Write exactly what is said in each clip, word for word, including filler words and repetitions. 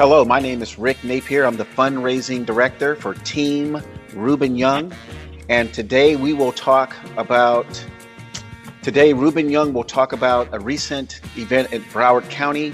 Hello, my name is Rick Napier. I'm the fundraising director for Team Reuben Young. And today we will talk about, today Reuben Young will talk about a recent event in Broward County.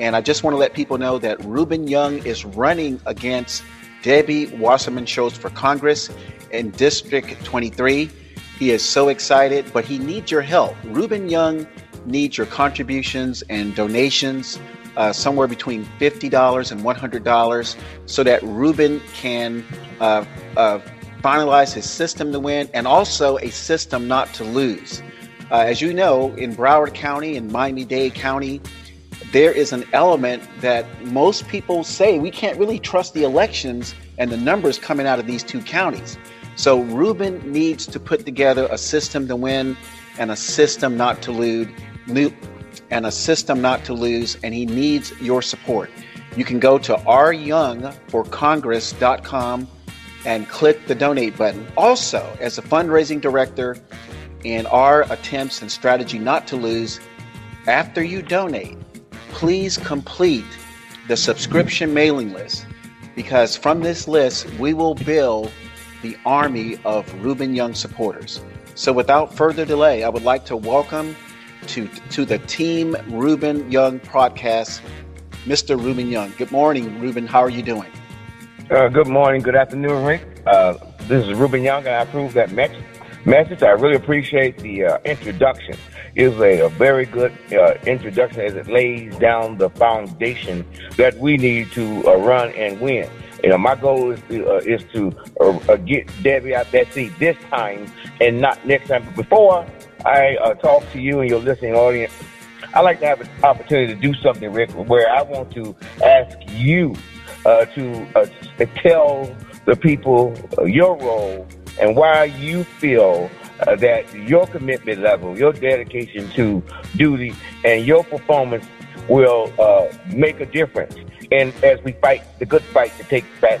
And I just want to let people know that Reuben Young is running against Debbie Wasserman Schultz for Congress in District twenty-three. He is so excited, but he needs your help. Reuben Young needs your contributions and donations, uh, somewhere between fifty dollars and one hundred dollars, so that Reuben can uh, uh, finalize his system to win, and also a system not to lose. Uh, as you know, in Broward County and Miami-Dade County, there is an element that most people say we can't really trust the elections and the numbers coming out of these two counties. So Reuben needs to put together a system to win and a system not to lose, and a system not to lose, and he needs your support. You can go to r young for congress dot com and click the donate button. Also, as a fundraising director in our attempts and strategy not to lose, after you donate, please complete the subscription mailing list, because from this list, we will build the army of Reuben Young supporters. So without further delay, I would like to welcome to, to the Team Reuben Young podcast, Mister Reuben Young. Good morning, Reuben. How are you doing? Uh, good morning. Good afternoon, Rick. Uh, this is Reuben Young, and I approve that message. message. I really appreciate the uh, introduction. It was a, a very good uh, introduction, as it lays down the foundation that we need to uh, run and win. You know, my goal is to uh, is to uh, get Debbie out that seat this time and not next time. But before I uh, talk to you and your listening audience, I like to have an opportunity to do something, Rick, where I want to ask you uh, to uh, tell the people your role and why you feel uh, that your commitment level, your dedication to duty, and your performance will uh, make a difference. And as we fight the good fight to take back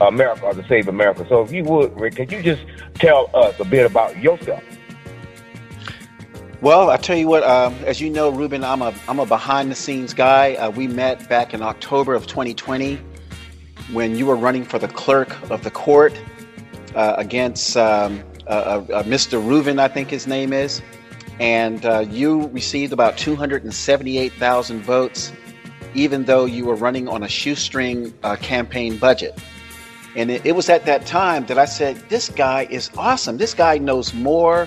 America or to save America. So if you would, Rick, could you just tell us a bit about yourself? Well, I tell you what, um, as you know, Reuben, I'm a I'm a behind the scenes guy. Uh, we met back in October of twenty twenty when you were running for the clerk of the court uh, against um, uh, uh, Mister Ruvin, I think his name is. And uh, you received about two hundred seventy-eight thousand votes, even though you were running on a shoestring uh, campaign budget. And it, it was at that time that I said, this guy is awesome. This guy knows more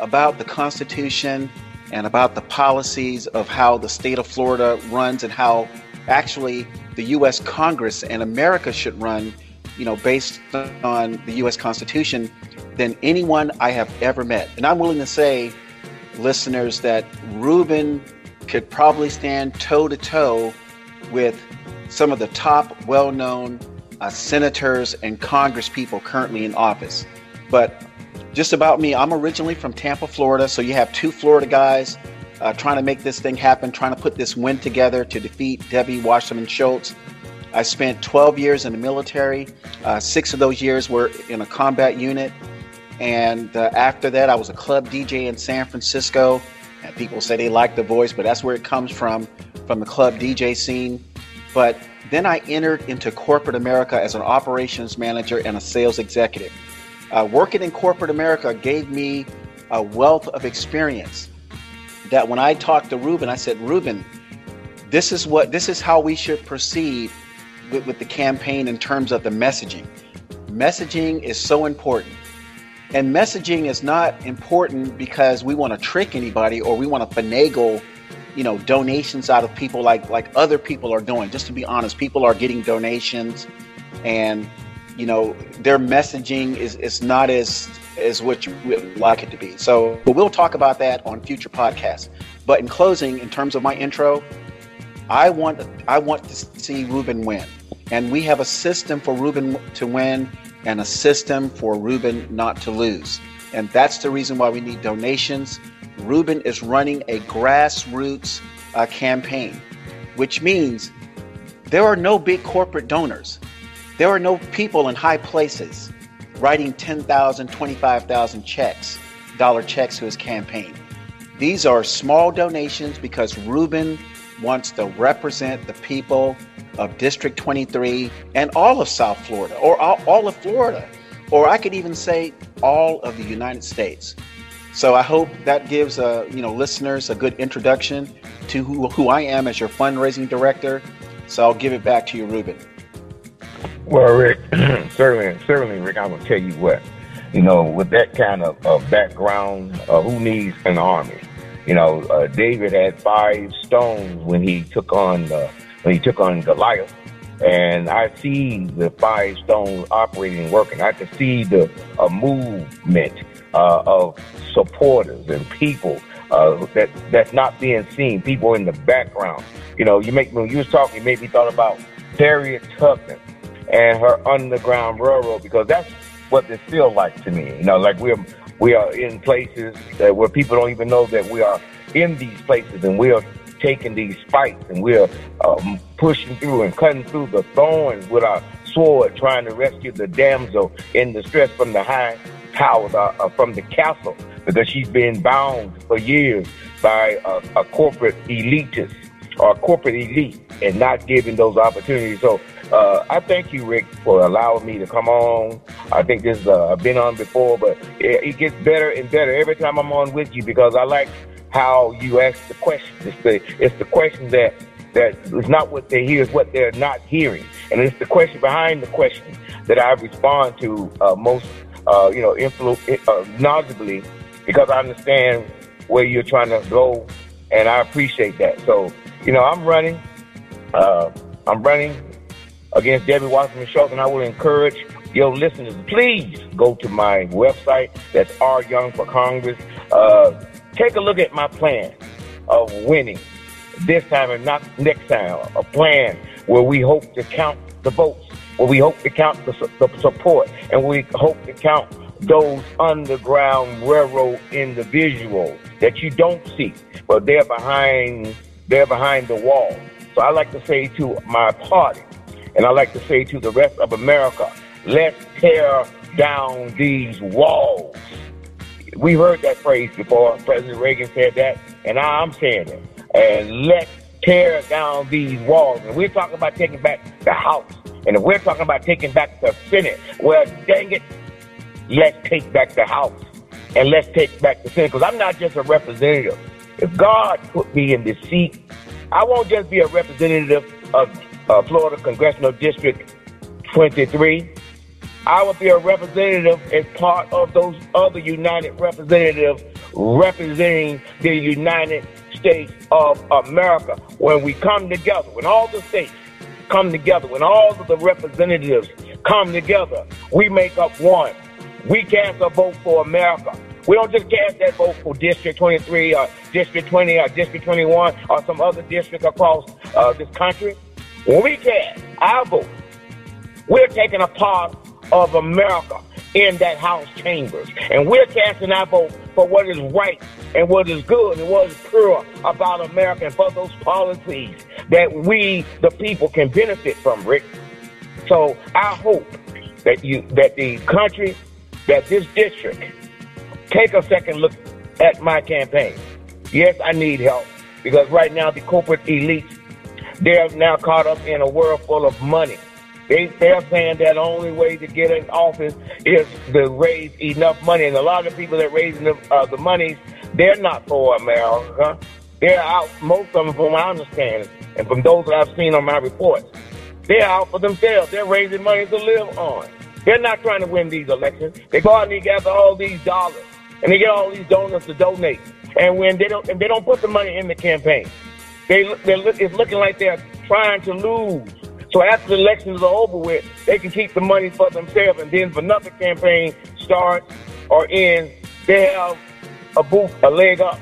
about the Constitution and about the policies of how the state of Florida runs and how actually the U S Congress and America should run, you know, based on the U S Constitution, than anyone I have ever met. And I'm willing to say, listeners, that Reuben could probably stand toe-to-toe with some of the top well-known uh, senators and congresspeople currently in office. But just about me, I'm originally from Tampa, Florida, so you have two Florida guys uh, trying to make this thing happen, trying to put this win together to defeat Debbie Wasserman Schultz. I spent twelve years in the military. Uh, six of those years were in a combat unit. And uh, after that, I was a club D J in San Francisco. And people say they like the voice, but that's where it comes from, from the club D J scene. But then I entered into corporate America as an operations manager and a sales executive. Uh, working in corporate America gave me a wealth of experience that when I talked to Reuben, I said, Reuben, this is what, this is how we should proceed with, with the campaign in terms of the messaging. Messaging is so important. And messaging is not important because we want to trick anybody or we want to finagle, you know, donations out of people like like other people are doing. Just to be honest, people are getting donations and, you know, their messaging is, is not as, as what you would like it to be. So but we'll talk about that on future podcasts. But in closing, in terms of my intro, I want I want to see Reuben win. And we have a system for Reuben to win and a system for Reuben not to lose. And that's the reason why we need donations. Reuben is running a grassroots uh, campaign, which means there are no big corporate donors. There are no people in high places writing ten thousand, twenty-five thousand checks, dollar checks to his campaign. These are small donations because Reuben wants to represent the people of District twenty-three and all of South Florida, or all, all of Florida, or I could even say all of the United States. So I hope that gives uh, you know listeners a good introduction to who, who I am as your fundraising director. So I'll give it back to you, Reuben. Well, Rick, certainly, certainly, Rick, I'm going to tell you what, you know, with that kind of uh, background, uh, who needs an army? You know, uh, David had five stones when he took on uh, when he took on Goliath, and I see the five stones operating, working. I can see the a movement uh, of supporters and people uh, that that's not being seen. People in the background. You know, you make when you was talking, you made me thought about Harriet Tubman and her Underground Railroad, because that's what this feels like to me. You know, like we're. We are in places that where people don't even know that we are in these places, and we are taking these fights, and we are um, pushing through and cutting through the thorns with our sword, trying to rescue the damsel in distress from the high tower, uh, from the castle, because she's been bound for years by a, a corporate elitist or corporate elite and not giving those opportunities. So uh, I thank you, Rick, for allowing me to come on. I think this is, uh, I've been on before, but it, it gets better and better every time I'm on with you, because I like how you ask the question. It's the, it's the question that, that is not what they hear, it's what they're not hearing. And it's the question behind the question that I respond to uh, most, uh, you know, influ- uh, knowledgeably, because I understand where you're trying to go, and I appreciate that. So, you know, I'm running. Uh, I'm running against Debbie Wasserman Schultz, and I will encourage your listeners, please go to my website. That's r young for congress. Uh, take a look at my plan of winning this time and not next time. A plan where we hope to count the votes, where we hope to count the, su- the support, and we hope to count those Underground Railroad individuals that you don't see, but they're behind. They're behind the wall. So I like to say to my party, and I like to say to the rest of America, let's tear down these walls. We heard that phrase before. President Reagan said that, and now I'm saying it. And let's tear down these walls. And we're talking about taking back the House. And if we're talking about taking back the Senate, well, dang it, let's take back the House. And let's take back the Senate. Because I'm not just a representative. If God put me in this seat, I won't just be a representative of uh, Florida Congressional District twenty-three. I will be a representative as part of those other United Representatives representing the United States of America. When we come together, when all the states come together, when all of the representatives come together, we make up one. We cast a vote for America. We don't just cast that vote for District twenty-three or District twenty or District twenty-one or some other district across uh, this country. When we cast our vote, we're taking a part of America in that House chambers. And we're casting our vote for what is right and what is good and what is pure about America, and for those policies that we, the people, can benefit from, Rick. So I hope that you, that the country, that this district, take a second look at my campaign. Yes, I need help, because right now the corporate elite, they're now caught up in a world full of money. They, they're saying that the only way to get in office is to raise enough money. And a lot of the people that raise the, uh, the money, they're not for America. They're out, most of them from what I understand, and from those that I've seen on my reports, they're out for themselves. They're raising money to live on. They're not trying to win these elections. They go out and they gather all these dollars, and they get all these donors to donate. And when they don't, and they don't put the money in the campaign, they look, it's looking like they're trying to lose. So after the elections are over with, they can keep the money for themselves. And then if another campaign starts or ends, they have a boot, a leg up.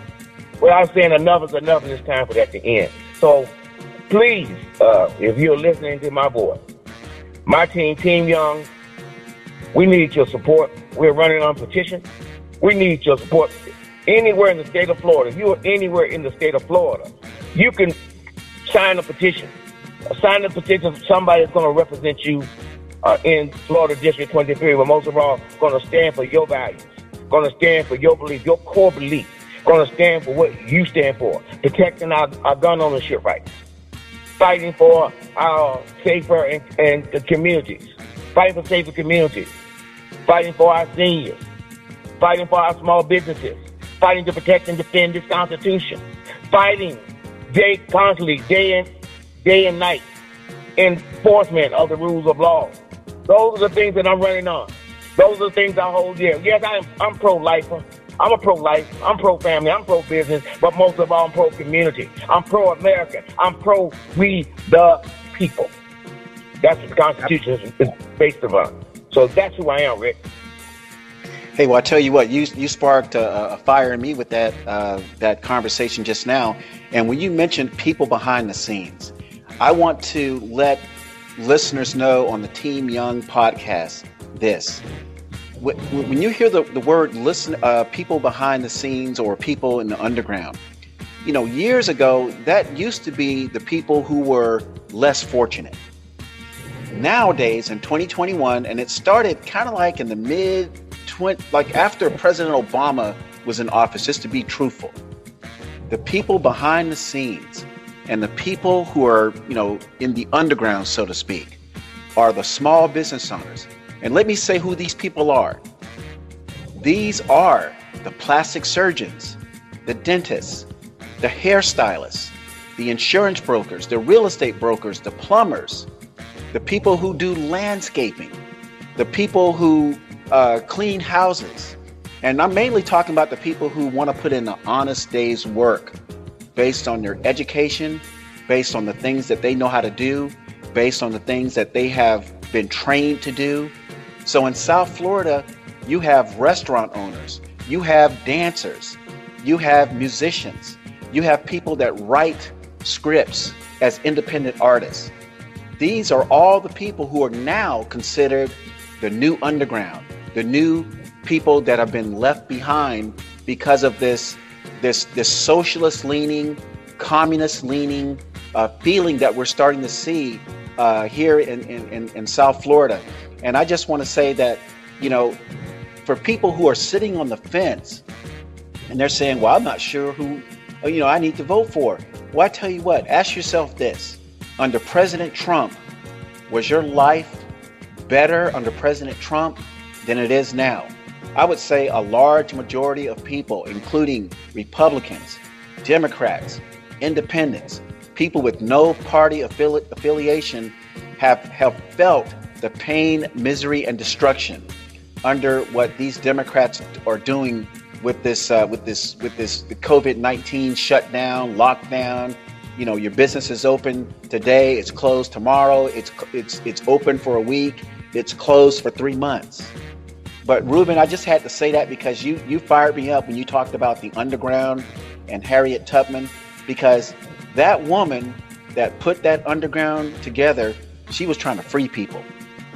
Without saying enough is enough, and it's time for that to end. So please, uh, if you're listening to my voice, my team, Team Young, we need your support. We're running on petition. We need your support anywhere in the state of Florida. If you are anywhere in the state of Florida, you can sign a petition. Sign a petition for somebody that's going to represent you uh, in Florida District twenty-three, but most of all, going to stand for your values, going to stand for your belief, your core belief, going to stand for what you stand for, protecting our, our gun ownership rights, fighting for our safer and, and the communities, fighting for safer communities, fighting for our seniors, fighting for our small businesses, fighting to protect and defend this Constitution, fighting day constantly, day and day and night, enforcement of the rules of law. Those are the things that I'm running on. Those are the things I hold dear. Yes, I am, I'm pro-lifer. I'm a pro-life. I'm pro-family. I'm pro-business. But most of all, I'm pro-community. I'm pro-America. I'm pro-we the people. That's what the Constitution is based upon. So that's who I am, Rick. Hey, well, I tell you what, you you sparked a, a fire in me with that uh, that conversation just now. And when you mentioned people behind the scenes, I want to let listeners know on the Team Young podcast this. When you hear the, the word listen, uh, people behind the scenes or people in the underground, you know, years ago, that used to be the people who were less fortunate. Nowadays, in twenty twenty-one, and it started kind of like in the mid, like after President Obama was in office, just to be truthful, the people behind the scenes and the people who are, you know, in the underground, so to speak, are the small business owners. And let me say who these people are. These are the plastic surgeons, the dentists, the hairstylists, the insurance brokers, the real estate brokers, the plumbers, the people who do landscaping, the people who uh, clean houses. And I'm mainly talking about the people who want to put in an honest day's work based on their education, based on the things that they know how to do, based on the things that they have been trained to do. So in South Florida, you have restaurant owners, you have dancers, you have musicians, you have people that write scripts as independent artists. These are all the people who are now considered the new underground, the new people that have been left behind because of this, this, this socialist leaning, communist leaning uh, feeling that we're starting to see uh, here in, in, in South Florida. And I just want to say that, you know, for people who are sitting on the fence and they're saying, well, I'm not sure who, you know, I need to vote for. Well, I tell you what, ask yourself this. Under President Trump, was your life better under President Trump than it is now? I would say a large majority of people, including Republicans, Democrats, independents, people with no party affili- affiliation have, have felt the pain, misery, and destruction under what these Democrats are doing with this, uh, with this, with this the COVID nineteen shutdown, lockdown. You know, your business is open today, it's closed tomorrow, it's it's it's open for a week, it's closed for three months. But Reuben, I just had to say that because you you fired me up when you talked about the underground and Harriet Tubman, because that woman that put that underground together, she was trying to free people.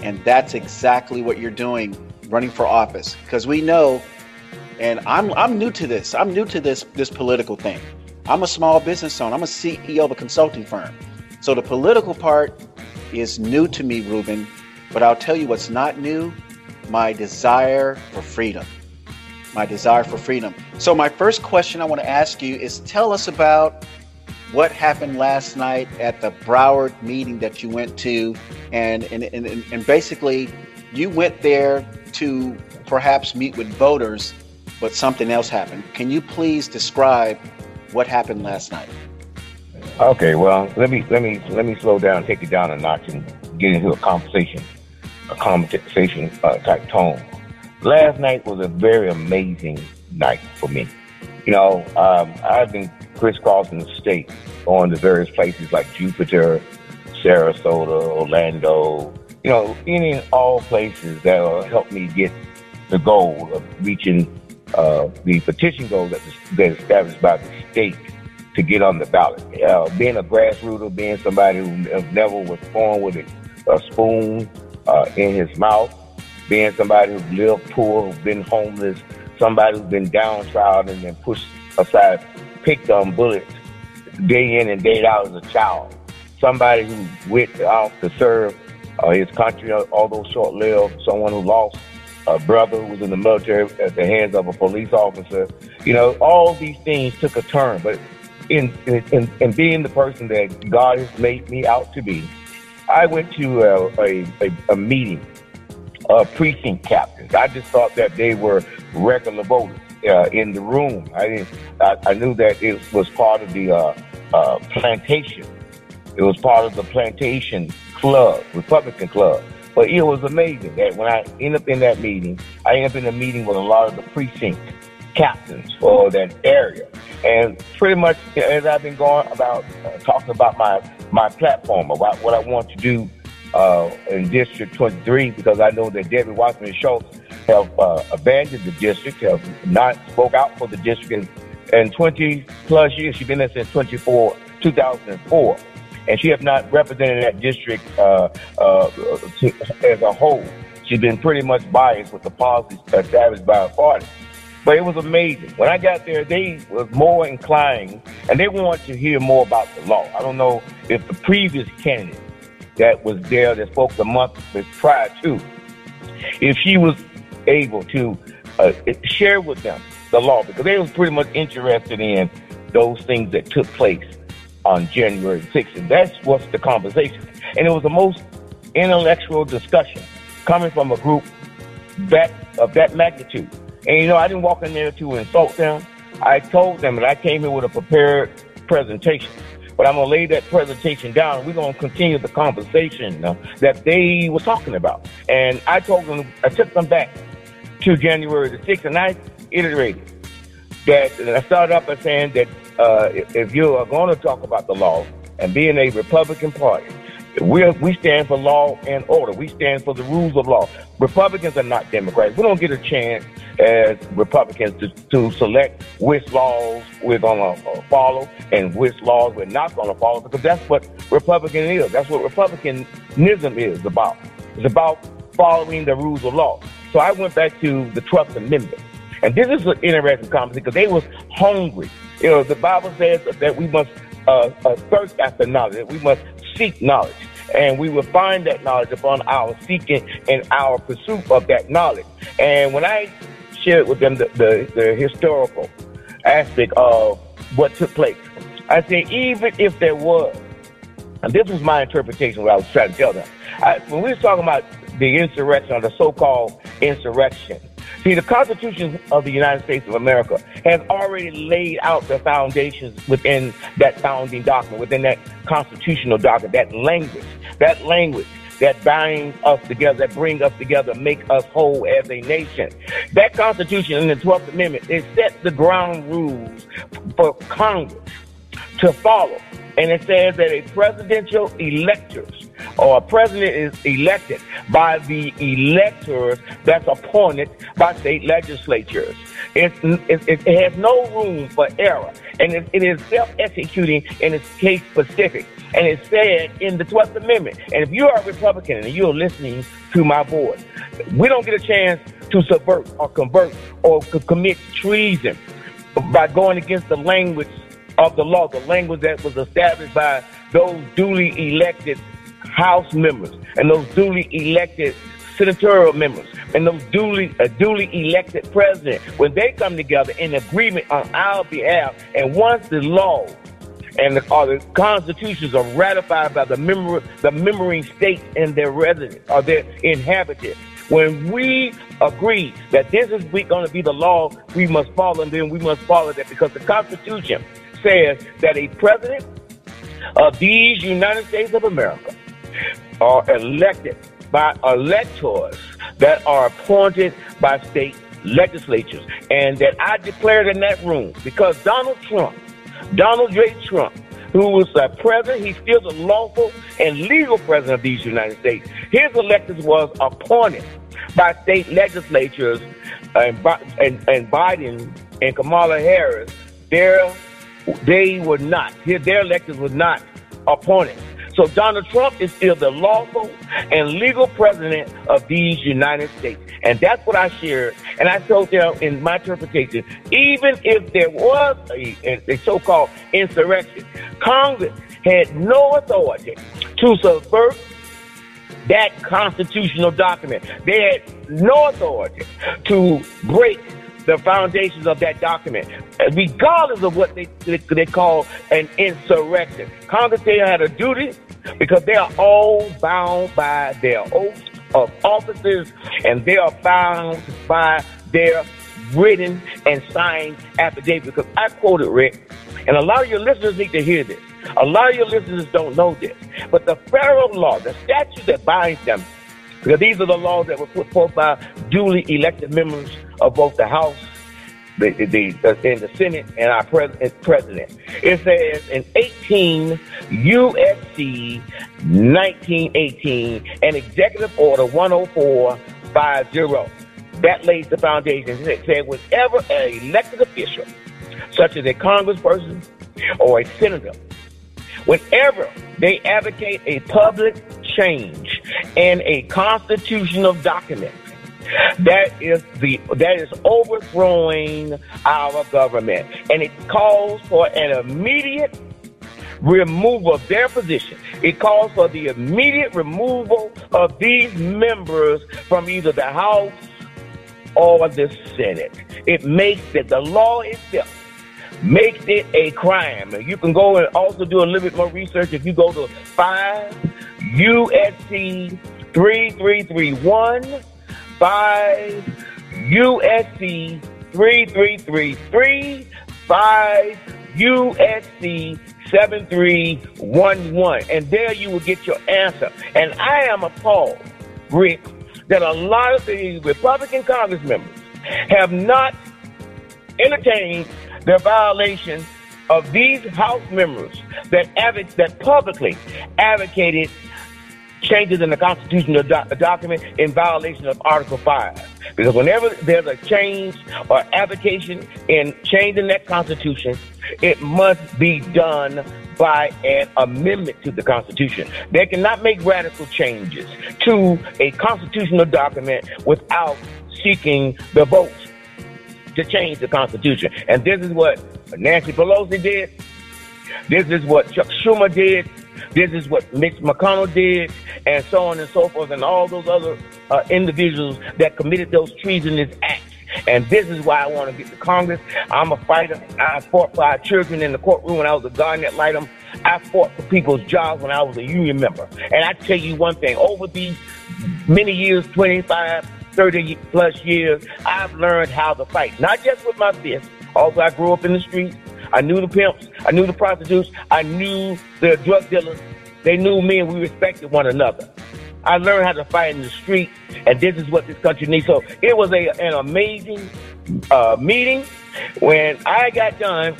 And that's exactly what you're doing running for office. Because we know, and I'm I'm new to this. I'm new to this this political thing. I'm a small business owner. I'm a C E O of a consulting firm. So the political part is new to me, Reuben. But I'll tell you what's not new, my desire for freedom. My desire for freedom. So my first question I want to ask you is tell us about what happened last night at the Broward meeting that you went to, and and, and and basically you went there to perhaps meet with voters, but something else happened. Can you please describe what happened last night? Okay, well, let me let me let me slow down, take it down a notch, and get into a conversation, a conversation uh, type tone. Last night was a very amazing night for me. You know, um, I've been crisscrossing the state, going to various places like Jupiter, Sarasota, Orlando, you know, any and all places that will help me get the goal of reaching uh, the petition goal that is established by the state to get on the ballot. Uh, being a grassrooter, being somebody who never was born with a, a spoon uh, in his mouth, being somebody who lived poor, who's been homeless, somebody who's been downtrodden and pushed aside, picked on bullets day in and day out as a child. Somebody who went out to serve uh, his country, although short-lived. Someone who lost a brother who was in the military at the hands of a police officer. You know, all these things took a turn, but in, in, in being the person that God has made me out to be, I went to a, a, a, a meeting of precinct captains. I just thought that they were regular voters uh, in the room. I, didn't, I I knew that it was part of the uh, uh, plantation. It was part of the plantation club, Republican club. But it was amazing that when I ended up in that meeting, I ended up in a meeting with a lot of the precinct captains for that area. And pretty much as I've been going about uh, talking about my, my platform, about what I want to do uh, in District twenty-three, because I know that Debbie Wasserman Schultz have uh, abandoned the district, have not spoke out for the district in, in twenty plus years. She's been there since twenty-four, two thousand four. And she has not represented that district uh, uh, to, as a whole. She's been pretty much biased with the policies established by her party. But it was amazing. When I got there, they was more inclined, and they wanted to hear more about the law. I don't know if the previous candidate that was there that spoke the month prior to, if she was able to uh, share with them the law, because they was pretty much interested in those things that took place on January sixth. And that's what's the conversation. And it was the most intellectual discussion coming from a group that of that magnitude. And, you know, I didn't walk in there to insult them. I told them, and I came here with a prepared presentation. But I'm going to lay that presentation down, and we're going to continue the conversation uh, that they were talking about. And I told them, I took them back to January the sixth, and I iterated that, and I started off by saying that uh, if you are going to talk about the law and being a Republican party, We're, we stand for law and order. We stand for the rules of law. Republicans are not Democrats. We don't get a chance as Republicans to, to select which laws we're going to follow and which laws we're not going to follow, because that's what Republican is. That's what Republicanism is about. It's about following the rules of law. So I went back to the Twelfth Amendment. And this is an interesting conversation because they was hungry. You know, the Bible says that we must uh, uh, thirst after knowledge, that we must seek knowledge, and we will find that knowledge upon our seeking and our pursuit of that knowledge. And when I shared with them the, the, the historical aspect of what took place, I said, even if there was, and this was my interpretation of what I was trying to tell them, I, when we were talking about the insurrection or the so-called insurrection, see, the Constitution of the United States of America has already laid out the foundations within that founding document, within that constitutional document, that language, that language that binds us together, that brings us together, make us whole as a nation. That Constitution in the Twelfth Amendment, it sets the ground rules for Congress to follow. And it says that a presidential electors or a president is elected by the electors that's appointed by state legislatures. It, it, it has no room for error, and it, it is self-executing and it's case-specific. And it's said in the Twelfth Amendment. And if you are a Republican and you're listening to my voice, we don't get a chance to subvert or convert or to commit treason by going against the language of the law, the language that was established by those duly elected House members and those duly elected senatorial members and those duly uh, duly elected president, when they come together in agreement on our behalf, and once the law and the, or the constitutions are ratified by the member, the membering states and their residents or their inhabitants, when we agree that this is going to be the law we must follow, and then we must follow that, because the Constitution says that a president of these United States of America are elected by electors that are appointed by state legislatures. And that I declared in that room, because Donald Trump, Donald J. Trump, who was a president, he's still the lawful and legal president of these United States. His electors was appointed by state legislatures, and, and, and Biden and Kamala Harris, their, they were not, their electors were not appointed. So Donald Trump is still the lawful and legal president of these United States. And that's what I shared. And I told them in my interpretation, even if there was a, a so-called insurrection, Congress had no authority to subvert that constitutional document. They had no authority to break the foundations of that document, regardless of what they they call an insurrection. Congress, they had a duty because they are all bound by their oaths of offices, and they are bound by their written and signed affidavit. Because I quoted Rick, and a lot of your listeners need to hear this. A lot of your listeners don't know this, but the federal law, the statute that binds them, because these are the laws that were put forth by duly elected members of both the House the, the, the, and the Senate and our pres- president. It says in eighteen U S C nineteen eighteen and Executive Order one oh four fifty, that lays the foundation. It said whenever an elected official, such as a congressperson or a senator, whenever they advocate a public change in a constitutional document, that is the that is overthrowing our government, and it calls for an immediate removal of their position. It calls for the immediate removal of these members from either the House or the Senate. It makes it, the law itself makes it a crime. You can go and also do a little bit more research if you go to five U S C three three three one, five U S C three three three three, five U S C seven three one one. And there you will get your answer. And I am appalled, Rick, that a lot of the Republican Congress members have not entertained their violation of these House members that adv- that publicly advocated changes in the constitutional doc- document in violation of Article Five. Because whenever there's a change or avocation in changing that Constitution, it must be done by an amendment to the Constitution. They cannot make radical changes to a constitutional document without seeking the votes to change the Constitution. And this is what Nancy Pelosi did. This is what Chuck Schumer did. This is what Mitch McConnell did, and so on and so forth, and all those other uh, individuals that committed those treasonous acts. And this is why I want to get to Congress. I'm a fighter. I fought for our children in the courtroom when I was a guardian ad litem. I fought for people's jobs when I was a union member. And I tell you one thing, over these many years, twenty-five, thirty plus years, I've learned how to fight, not just with my fists. Also, I grew up in the streets. I knew the pimps. I knew the prostitutes. I knew the drug dealers. They knew me, and we respected one another. I learned how to fight in the streets, and this is what this country needs. So it was a, an amazing uh, meeting. When I got done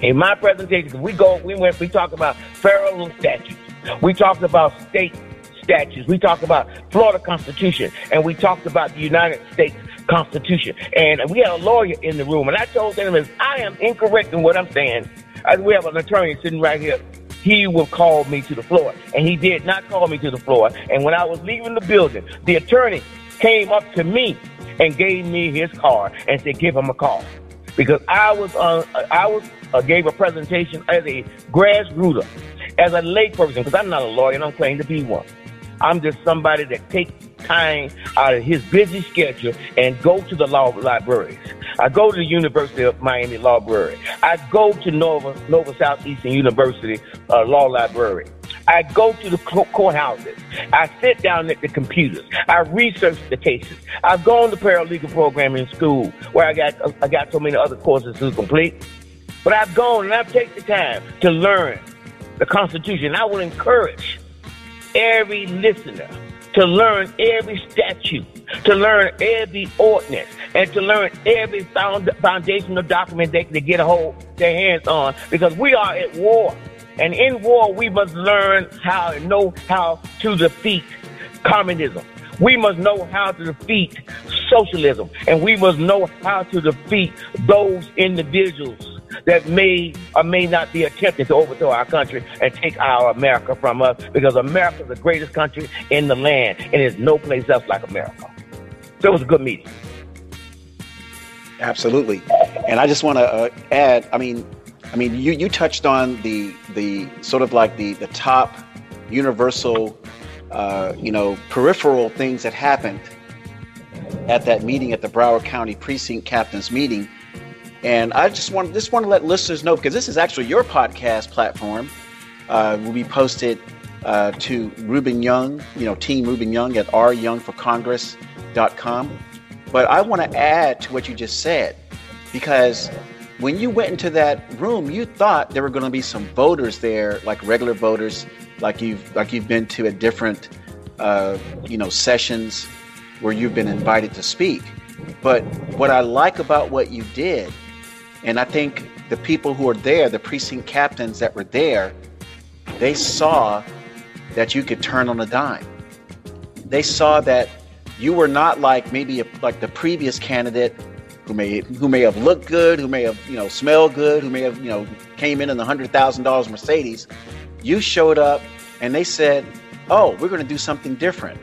in my presentation, we go, we went, we talked about federal statutes. We talked about state statutes. We talked about Florida Constitution, and we talked about the United States Constitution. And we had a lawyer in the room, and I told him, if I am incorrect in what I'm saying, as we have an attorney sitting right here, he will call me to the floor. And he did not call me to the floor. And when I was leaving the building, the attorney came up to me and gave me his card and said, give him a call. Because I was, uh, I was uh, gave a presentation as a grassroots, as a lay person, because I'm not a lawyer and I'm claiming to be one. I'm just somebody that takes time out of his busy schedule and go to the law libraries. I go to the University of Miami Library. I go to Nova, Nova Southeastern University uh, Law Library. I go to the courthouses. I sit down at the computers. I research the cases. I've gone to paralegal programming school where I got I got so many other courses to complete. But I've gone and I've taken the time to learn the Constitution. I will encourage every listener to learn every statute, to learn every ordinance, and to learn every found foundational document they can get a hold their hands on, because we are at war. And in war, we must learn how and know how to defeat communism. We must know how to defeat socialism. And we must know how to defeat those individuals that may or may not be attempting to overthrow our country and take our America from us, because America is the greatest country in the land, and there's no place else like America. So it was a good meeting. Absolutely. And I just want to uh, add, I mean, I mean, you, you touched on the the sort of like the, the top universal, uh, you know, peripheral things that happened at that meeting, at the Broward County Precinct Captain's meeting. And I just want, just want to let listeners know, because this is actually your podcast platform, uh, will be posted uh, to Reuben Young, you know, Team Reuben Young at r young for congress dot com. But I want to add to what you just said, because when you went into that room, you thought there were going to be some voters there, like regular voters, like you've like you've been to at different, uh, you know, sessions where you've been invited to speak. But what I like about what you did, and I think the people who are there, the precinct captains that were there, they saw that you could turn on a dime. They saw that you were not like maybe a, like the previous candidate who may who may have looked good, who may have, you know, smelled good, who may have, you know, came in in the one hundred thousand dollars Mercedes. You showed up and they said, oh, we're going to do something different.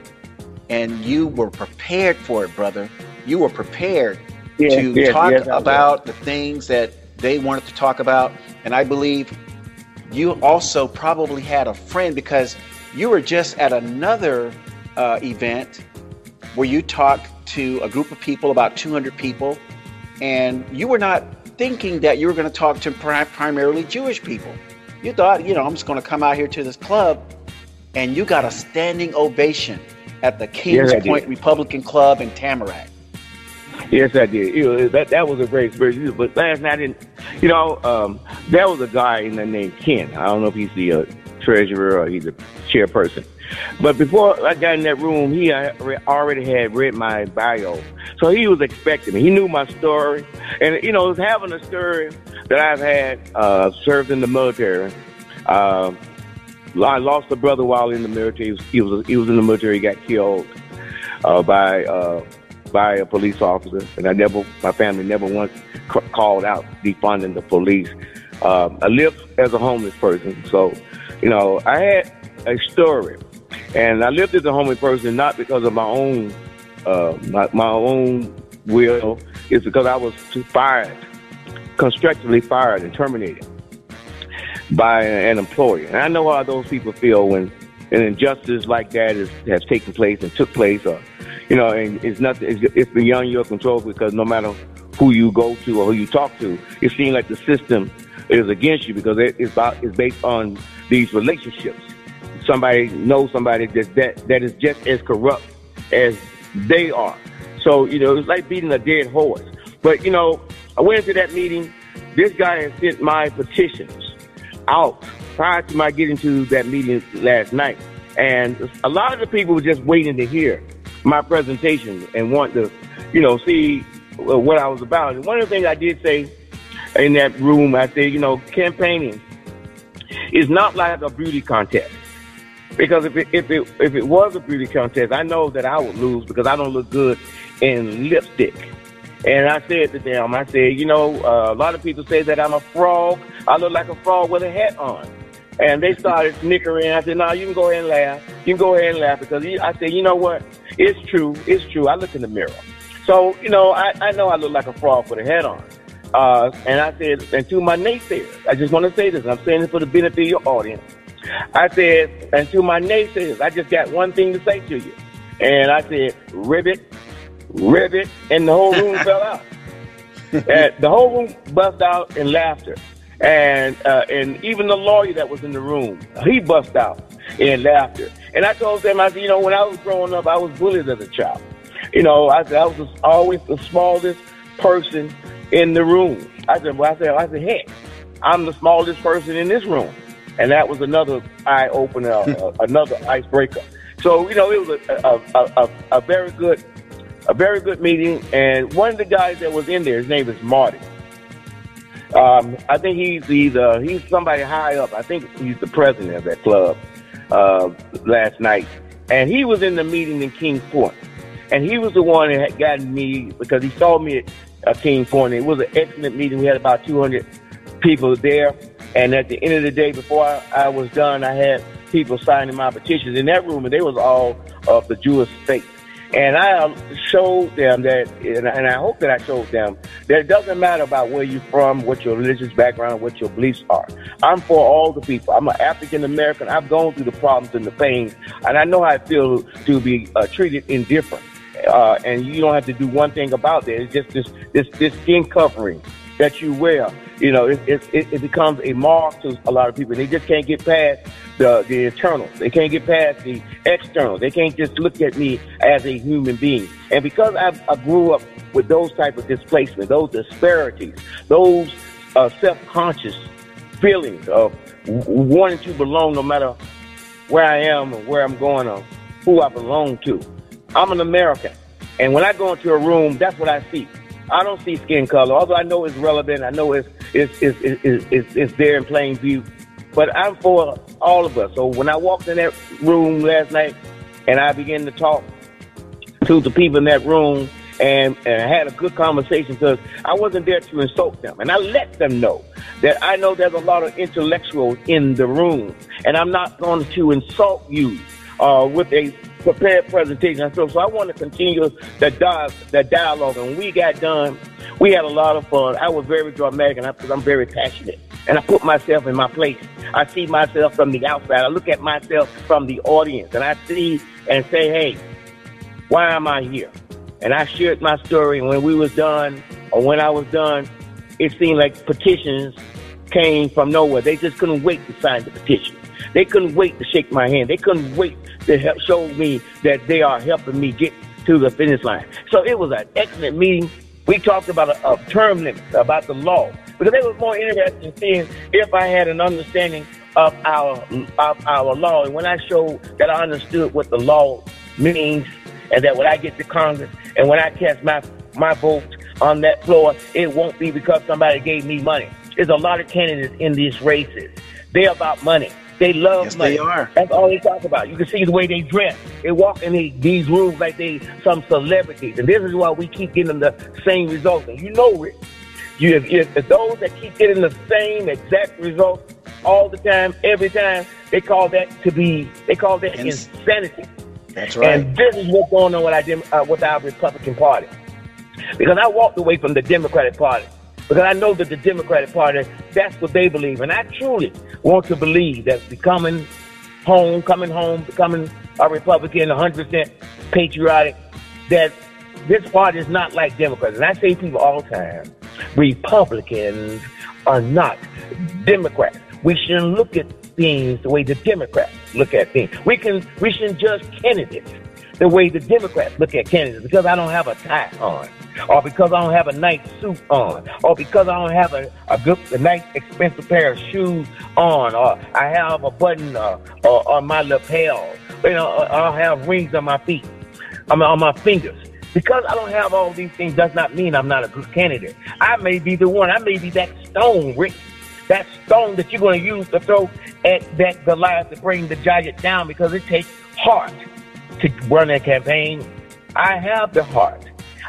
And you were prepared for it, brother. You were prepared yeah, to yeah, talk yeah, about yeah. the things that they wanted to talk about. And I believe you also probably had a friend, because you were just at another uh, event where you talked to a group of people, about two hundred people, and you were not thinking that you were going to talk to pri- primarily Jewish people. You thought, you know, I'm just going to come out here to this club, and you got a standing ovation at the Kings yes, Point Republican Club in Tamarac. Yes, I did. You know, that that was a great experience. But last night, I didn't, you know, um, there was a guy in there named Ken. I don't know if he's the uh, treasurer or he's a chairperson. But before I got in that room, he already had read my bio. So he was expecting me. He knew my story. And, you know, it was having a story that I've had, uh, served in the military. Uh, I lost a brother while in the military. He was, he was, he was in the military. He got killed uh, by uh, by a police officer. And I never, my family never once c- called out defunding the police. Um, I lived as a homeless person. So, you know, I had a story. And I lived as a homeless person not because of my own uh, my, my own will. It's because I was fired, constructively fired and terminated by an employer. And I know how those people feel when an injustice like that is, has taken place and took place. Or, you know, and it's nothing. It's, it's beyond your control, because no matter who you go to or who you talk to, it seems like the system is against you, because it, it's, about, it's based on these relationships. Somebody knows somebody that, that that is just as corrupt as they are. So, you know, it's like beating a dead horse. But, you know, I went into that meeting. This guy had sent my petitions out prior to my getting to that meeting last night. And a lot of the people were just waiting to hear my presentation and want to, you know, see what I was about. And one of the things I did say in that room, I said, you know, campaigning is not like a beauty contest. Because if it, if it if it was a beauty contest, I know that I would lose, because I don't look good in lipstick. And I said to them, I said, you know, uh, a lot of people say that I'm a frog. I look like a frog with a hat on. And they started snickering. I said, no, nah, you can go ahead and laugh. You can go ahead and laugh. Because I said, you know what? It's true. It's true. I look in the mirror. So, you know, I, I know I look like a frog with a hat on. Uh, and I said, and to my naysayers, I just want to say this. And I'm saying this for the benefit of your audience. I said, and to my naysayers, I just got one thing to say to you. And I said, ribbit, ribbit, and the whole room fell out. And the whole room bust out in laughter. And uh, and even the lawyer that was in the room, he bust out in laughter. And I told them, I said, you know, when I was growing up, I was bullied as a child. You know, I said, I was always the smallest person in the room. I said, well, I said, I said, heck, I'm the smallest person in this room. And that was another eye-opener, uh, another icebreaker. So, you know, it was a, a, a, a very good a very good meeting. And one of the guys that was in there, his name is Marty. Um, I think he's he's, uh, he's somebody high up. I think he's the president of that club uh, last night. And he was in the meeting in Kings Point. And he was the one that had gotten me, because he saw me at uh, Kings Point. It was an excellent meeting. We had about two hundred people there. And at the end of the day, before I, I was done, I had people signing my petitions in that room, and they was all of the Jewish faith. And I showed them that, and I hope that I showed them, that it doesn't matter about where you're from, what your religious background, what your beliefs are. I'm for all the people. I'm an African-American. I've gone through the problems and the pain, and I know how I feel to be uh, treated indifferent uh, and you don't have to do one thing about that. It's just this this, this skin covering that you wear. You know, it, it it becomes a mark to a lot of people. They just can't get past the the internal. They can't get past the external. They can't just look at me as a human being. And because I, I grew up with those type of displacement, those disparities, those uh, self-conscious feelings of wanting to belong no matter where I am or where I'm going or who I belong to. I'm an American. And when I go into a room, that's what I see. I don't see skin color, although I know it's relevant. I know it's it's it's it's, it's, it's there in plain view. But I'm for all of us. So when I walked in that room last night and I began to talk to the people in that room and, and I had a good conversation because I wasn't there to insult them. And I let them know that I know there's a lot of intellectuals in the room. And I'm not going to insult you uh, with a prepared presentation. So, so I want to continue that dialogue, that dialogue. And when we got done, we had a lot of fun. I was very dramatic and I, because I'm very passionate. And I put myself in my place. I see myself from the outside. I look at myself from the audience. And I see and say, hey, why am I here? And I shared my story. And when we was done, or when I was done, it seemed like petitions came from nowhere. They just couldn't wait to sign the petition. They couldn't wait to shake my hand. They couldn't wait to help show me that they are helping me get to the finish line. So it was an excellent meeting. We talked about a, a term limit, about the law, because they were more interested in seeing if I had an understanding of our of our law. And when I showed that I understood what the law means, and that when I get to Congress and when I cast my my vote on that floor, it won't be because somebody gave me money. There's a lot of candidates in these races. They're about money. They love yes, money. They are. That's all they talk about. You can see the way they dress. They walk in the, these rooms like they some celebrities. And this is why we keep getting the same results. And you know it. You, if, if those that keep getting the same exact results all the time, every time, they call that to be, they call that Ins- insanity. That's right. And this is what's going on with our, uh, with our Republican Party. Because I walked away from the Democratic Party. Because I know that the Democratic Party, that's what they believe. And I truly want to believe that becoming home, coming home, becoming a Republican, one hundred percent patriotic, that this party is not like Democrats. And I say to people all the time, Republicans are not Democrats. We shouldn't look at things the way the Democrats look at things. We can, we shouldn't judge candidates the way the Democrats look at candidates, because I don't have a tie on, or because I don't have a nice suit on, or because I don't have a, a good, a nice expensive pair of shoes on, or I have a button uh, or on my lapel, you know, or I don't have rings on my feet, I mean, on my fingers. Because I don't have all these things does not mean I'm not a good candidate. I may be the one, I may be that stone, Rick, that stone that you're going to use to throw at that Goliath to bring the giant down, because it takes heart to run a campaign. I have the heart.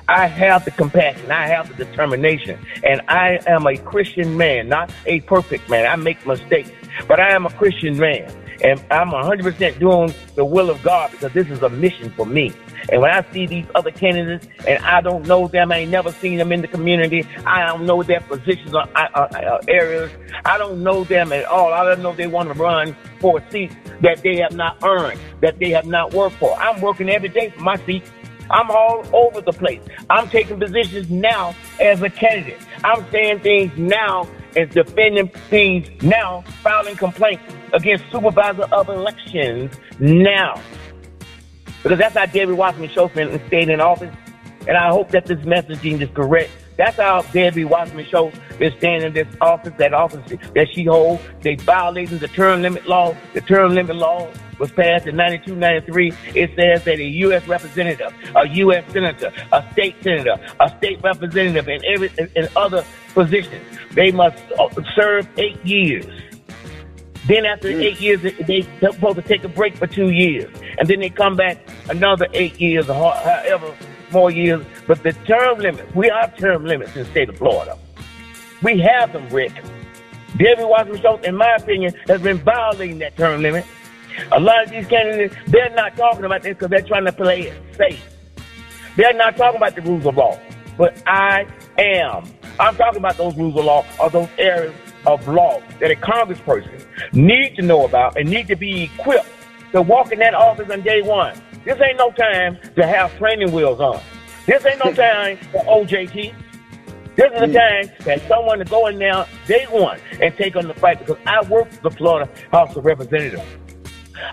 I have the compassion. I have the determination. And I am a Christian man, not a perfect man. I make mistakes, but I am a Christian man. And I'm one hundred percent doing the will of God, because this is a mission for me. And when I see these other candidates and I don't know them, I ain't never seen them in the community, I don't know their positions or, or, or areas, I don't know them at all. I don't know if they want to run for a seat that they have not earned, that they have not worked for. I'm working every day for my seat. I'm all over the place. I'm taking positions now as a candidate. I'm saying things now and defending things now, filing complaints against supervisor of elections now. Because that's how Debbie Wasserman Schultz stayed in office. And I hope that this messaging is correct. That's how Debbie Wasserman Schultz is staying in this office, that office that she holds. They violating the term limit law. The term limit law was passed in ninety-two ninety-three. It says that a U S representative, a U S senator, a state senator, a state representative, and every and other positions, they must serve eight years. Then after mm. eight years, they're supposed to take a break for two years. And then they come back another eight years or however more years. But the term limits, we have term limits in the state of Florida. We have them, Rick. Debbie Wasserman Schultz, in my opinion, has been violating that term limit. A lot of these candidates, they're not talking about this because they're trying to play it safe. They're not talking about the rules of law. But I am. I'm talking about those rules of law, or those areas of law that a congressperson needs to know about and need to be equipped to walk in that office on day one. This ain't no time to have training wheels on. This ain't no time for O J T. This is the time that someone to go in now day one and take on the fight, because I work for the Florida House of Representatives.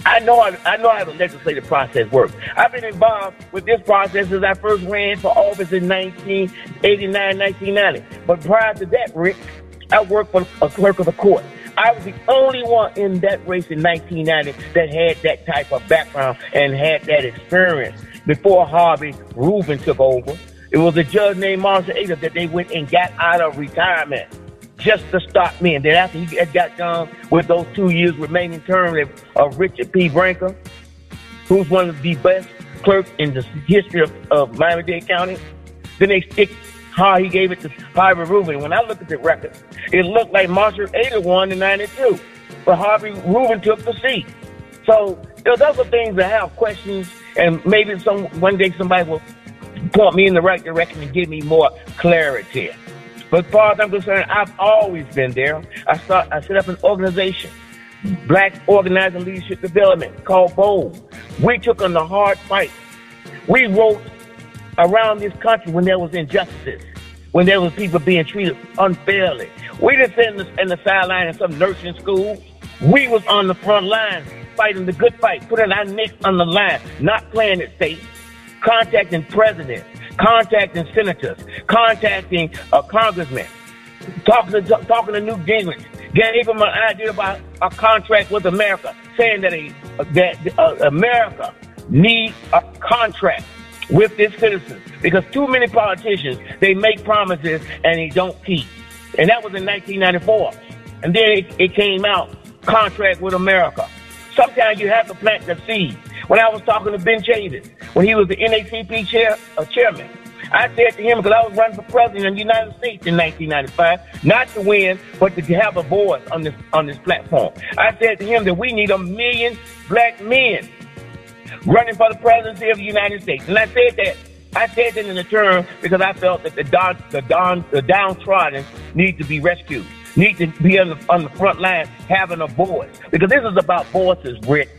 I know how, I know how the legislative process works. I've been involved with this process since I first ran for office in nineteen eighty-nine, nineteen ninety. But prior to that, Rick, I worked for a clerk of the court. I was the only one in that race in nineteen ninety that had that type of background and had that experience. Before Harvey Ruvin took over, it was a judge named Marcia Ada that they went and got out of retirement just to stop me. And then after he got done with those two years remaining term of Richard P. Branker, who's one of the best clerks in the history of, of Miami-Dade County, then they stick how he gave it to Harvey Ruvin. When I look at the record, it looked like Marshall Aida won in ninety-two, but Harvey Ruvin took the seat. So those are things that have questions, and maybe some one day somebody will point me in the right direction and give me more clarity. But as far as I'm concerned, I've always been there. I start, I set up an organization, Black Organizing Leadership Development, called BOLD. We took on the hard fight. We wrote around this country when there was injustices, when there was people being treated unfairly. We didn't sit in the, in the sideline in some nursing school. We was on the front line fighting the good fight, putting our necks on the line, not playing it safe, contacting presidents, contacting senators, contacting a congressman, talking to, talking to Newt Gingrich, gave him an idea about a contract with America, saying that, a, that uh, America needs a contract with its citizens, because too many politicians, they make promises and they don't keep. And that was in nineteen ninety-four. And then it, it came out, contract with America. Sometimes you have to plant the seed. When I was talking to Ben Chavis, when he was the N double A C P chair, uh, chairman, I said to him, because I was running for president of the United States in nineteen ninety-five, not to win, but to have a voice on this, on this platform. I said to him that we need a million black men running for the presidency of the United States. And I said that, I said that in the term, because I felt that the, don, the, don, the downtrodden need to be rescued, need to be on the, on the front line having a voice. Because this is about voices, Rick,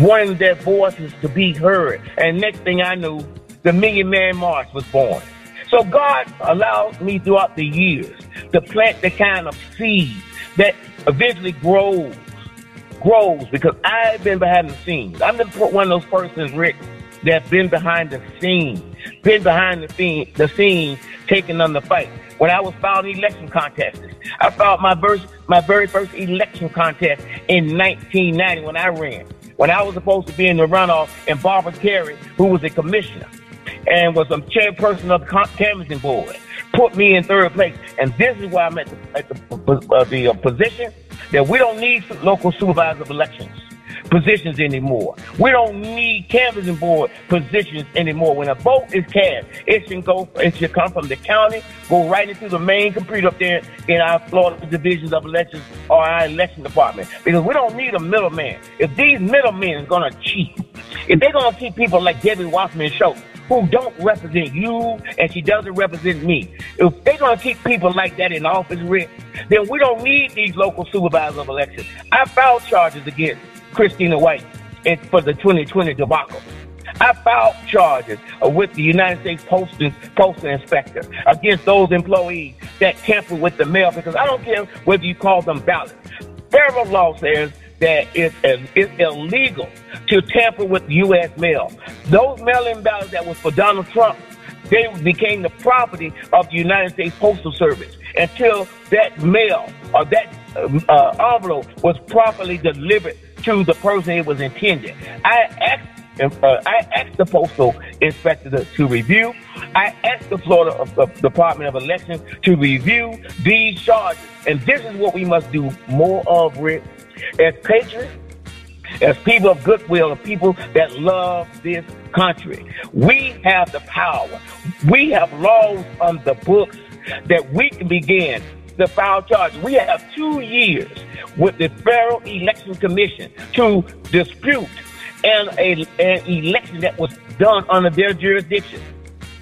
wanting their voices to be heard. And next thing I knew, the Million Man March was born. So God allowed me throughout the years to plant the kind of seed that eventually grows. grows because I've been behind the scenes. I'm one of those persons, Rick, that's been behind the scenes, been behind the scene, the scene, taking on the fight. When I was filing election contests, I filed my first, my very first election contest in nineteen ninety when I ran, when I was supposed to be in the runoff, and Barbara Carey, who was a commissioner and was a chairperson of the canvassing board, put me in third place. And this is why I'm at the, at the, uh, the uh, position that we don't need local supervisor of elections positions anymore. We don't need canvassing board positions anymore. When a vote is cast, it should go, it should come from the county, go right into the main computer up there in our Florida divisions of elections or our election department. Because we don't need a middleman. If these middlemen is gonna cheat, if they're gonna keep people like Debbie Wasserman Schultz, who don't represent you, and she doesn't represent me. If they're gonna keep people like that in office, Rick, then we don't need these local supervisors of elections. I filed charges against Christina White for the twenty twenty debacle. I filed charges with the United States Postal, Postal Inspector against those employees that tampered with the mail, because I don't care whether you call them ballots. Federal law says that it's, it's illegal to tamper with U S mail. Those mail-in ballots that was for Donald Trump, they became the property of the United States Postal Service until that mail or that uh, envelope was properly delivered to the person it was intended. I asked Uh, I asked the postal inspector to, to review. I asked the Florida uh, Department of Elections to review these charges. And this is what we must do more of, Rick, as patriots, as people of goodwill, as people that love this country. We have the power. We have laws on the books that we can begin to file charges. We have two years with the Federal Election Commission to dispute and a, an election that was done under their jurisdiction.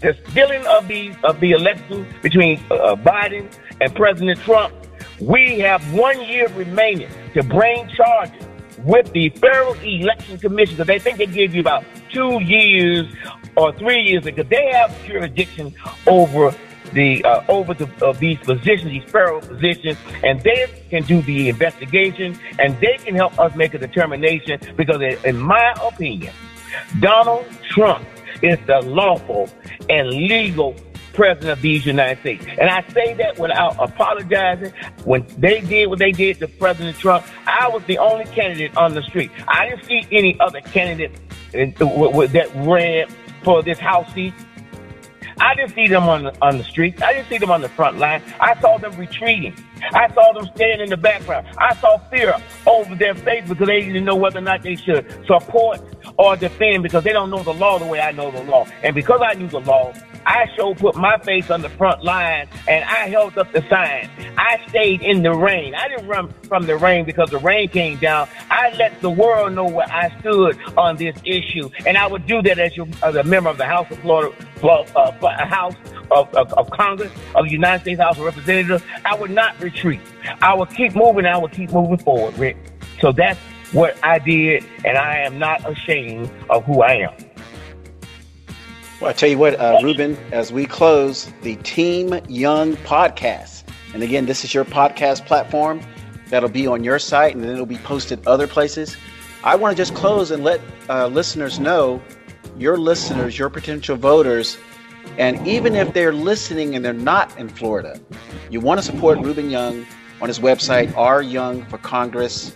The stealing of the, of the election between uh, Biden and President Trump, we have one year remaining to bring charges with the Federal Election Commission, because they think they give you about two years or three years because they have jurisdiction over the uh, over the, uh, these positions, these federal positions, and they can do the investigation and they can help us make a determination because, in my opinion, Donald Trump is the lawful and legal president of these United States. And I say that without apologizing. When they did what they did to President Trump, I was the only candidate on the street. I didn't see any other candidate in, w- w- that ran for this House seat. I didn't see them on the, on the streets. I didn't see them on the front line. I saw them retreating. I saw them standing in the background. I saw fear over their face because they didn't know whether or not they should support or defend because they don't know the law the way I know the law. And because I knew the law, I sure put my face on the front line and I held up the sign. I stayed in the rain. I didn't run from the rain because the rain came down. I let the world know where I stood on this issue. And I would do that as, you, as a member of the House of Florida, uh, House of, of, of Congress, of the United States House of Representatives. I would not retreat. I would keep moving. I would keep moving forward, Rick. So that's what I did, and I am not ashamed of who I am. Well, I tell you what, uh, Reuben, as we close the Team Young podcast, and again, this is your podcast platform that'll be on your site, and then it'll be posted other places. I want to just close and let uh, listeners know, your listeners, your potential voters, and even if they're listening and they're not in Florida, you want to support Reuben Young on his website, r young for congress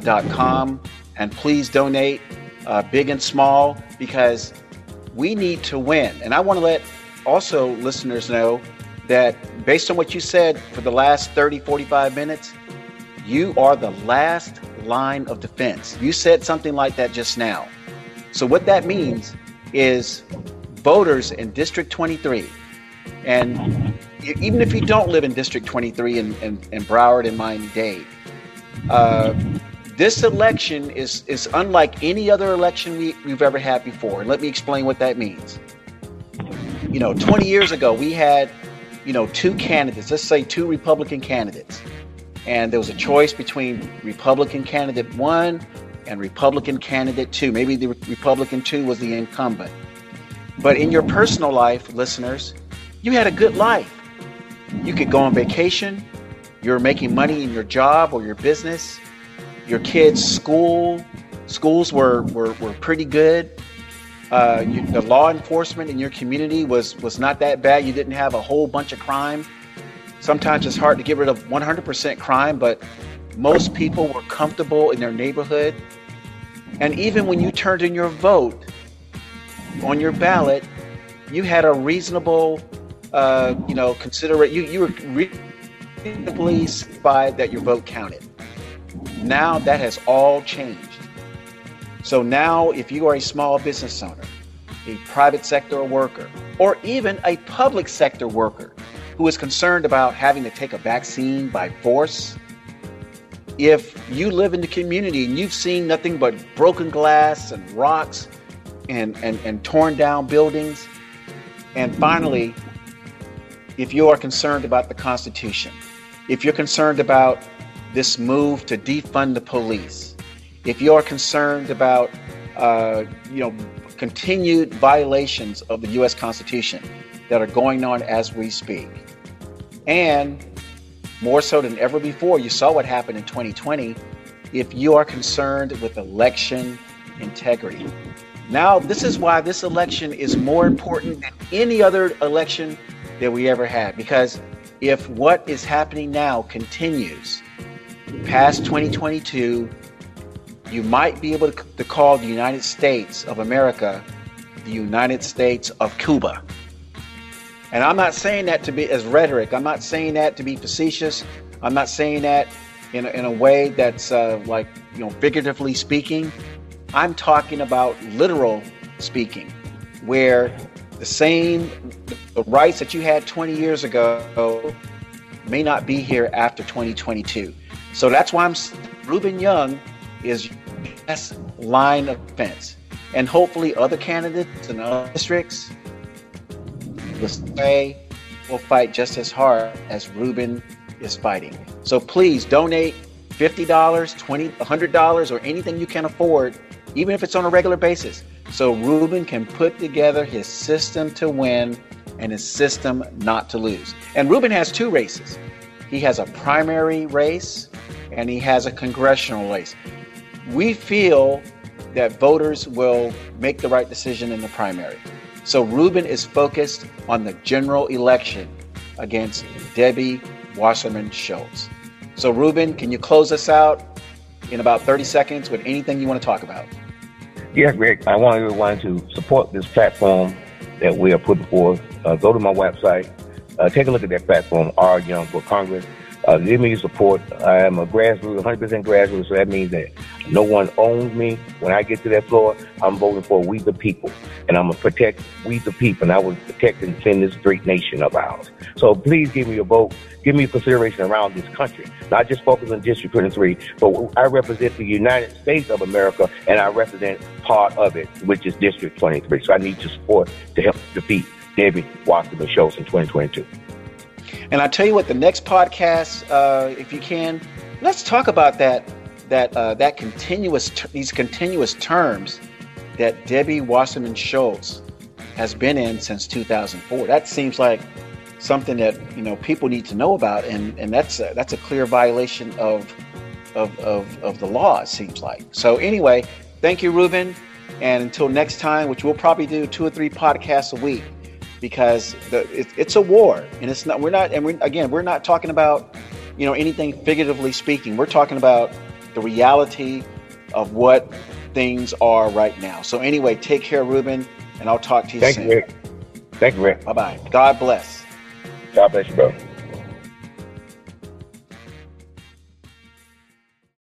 dot com, and please donate, uh, big and small, because we need to win. And I want to let also listeners know that based on what you said for the last thirty, forty-five minutes, you are the last line of defense. You said something like that just now. So what that means is voters in District twenty-three, and even if you don't live in District twenty-three in, in, in Broward and Miami-Dade, uh, this election is, is unlike any other election we, we've ever had before. And let me explain what that means. You know, twenty years ago, we had, you know, two candidates, let's say two Republican candidates. And there was a choice between Republican candidate one and Republican candidate two. Maybe the Republican two was the incumbent. But in your personal life, listeners, you had a good life. You could go on vacation. You're making money in your job or your business. Your kids' school, schools were, were, were pretty good. Uh, you, the law enforcement in your community was, was not that bad. You didn't have a whole bunch of crime. Sometimes it's hard to get rid of one hundred percent crime, but most people were comfortable in their neighborhood. And even when you turned in your vote, on your ballot, you had a reasonable, uh, you know, considerate, you, you were reasonably satisfied that your vote counted. Now that has all changed. So now if you are a small business owner, a private sector worker, or even a public sector worker who is concerned about having to take a vaccine by force, if you live in the community and you've seen nothing but broken glass and rocks And, and, and torn down buildings. And finally, if you are concerned about the Constitution, if you're concerned about this move to defund the police, if you are concerned about, uh, you know, continued violations of the U S Constitution that are going on as we speak. And more so than ever before, you saw what happened in twenty twenty. If you are concerned with election integrity, now, this is why this election is more important than any other election that we ever had, because if what is happening now continues past twenty twenty-two, you might be able to call the United States of America the United States of Cuba. And I'm not saying that to be as rhetoric. I'm not saying that to be facetious. I'm not saying that in a, in a way that's uh, like, you know, figuratively speaking. I'm talking about literal speaking, where the same the rights that you had twenty years ago may not be here after twenty twenty-two. So that's why I'm Reuben Young is your best line of defense. And hopefully other candidates in other districts will fight just as hard as Reuben is fighting. So please donate fifty dollars, twenty dollars, one hundred dollars, or anything you can afford, even if it's on a regular basis. so Reuben can put together his system to win and his system not to lose. And Reuben has two races. He has a primary race and he has a congressional race. We feel that voters will make the right decision in the primary. So Reuben is focused on the general election against Debbie Wasserman Schultz. So Reuben, can you close us out in about thirty seconds with anything you want to talk about? Yeah, Greg, I want everyone to support this platform that we are putting forth. Uh, go to my website, uh, take a look at that platform, R. Young for Congress. Uh, give me your support. I am a grassroots, one hundred percent grassroots, so that means that no one owns me. When I get to that floor, I'm voting for we the people, and I'm going to protect we the people, and I will protect and defend this great nation of ours. So please give me your vote. Give me consideration around this country, not just focus on District twenty-three, but I represent the United States of America, and I represent part of it, which is District twenty-three. So I need your support to help defeat Debbie Wasserman Schultz in twenty twenty-two. And I tell you what, the next podcast, uh, if you can, let's talk about that that uh, that continuous ter- these continuous terms that Debbie Wasserman Schultz has been in since two thousand four. That seems like something that, you know, people need to know about, and and that's a, that's a clear violation of of of of the law, it seems like. So anyway, thank you, Reuben, and until next time, which we'll probably do two or three podcasts a week. Because the, it, it's a war, and it's not. We're not, and we, again, we're not talking about, you know, anything figuratively speaking. We're talking about the reality of what things are right now. So anyway, take care, Reuben, and I'll talk to you Thank soon. Thank you, Rick. Thank you, Rick. Bye bye. God bless. God bless you, bro.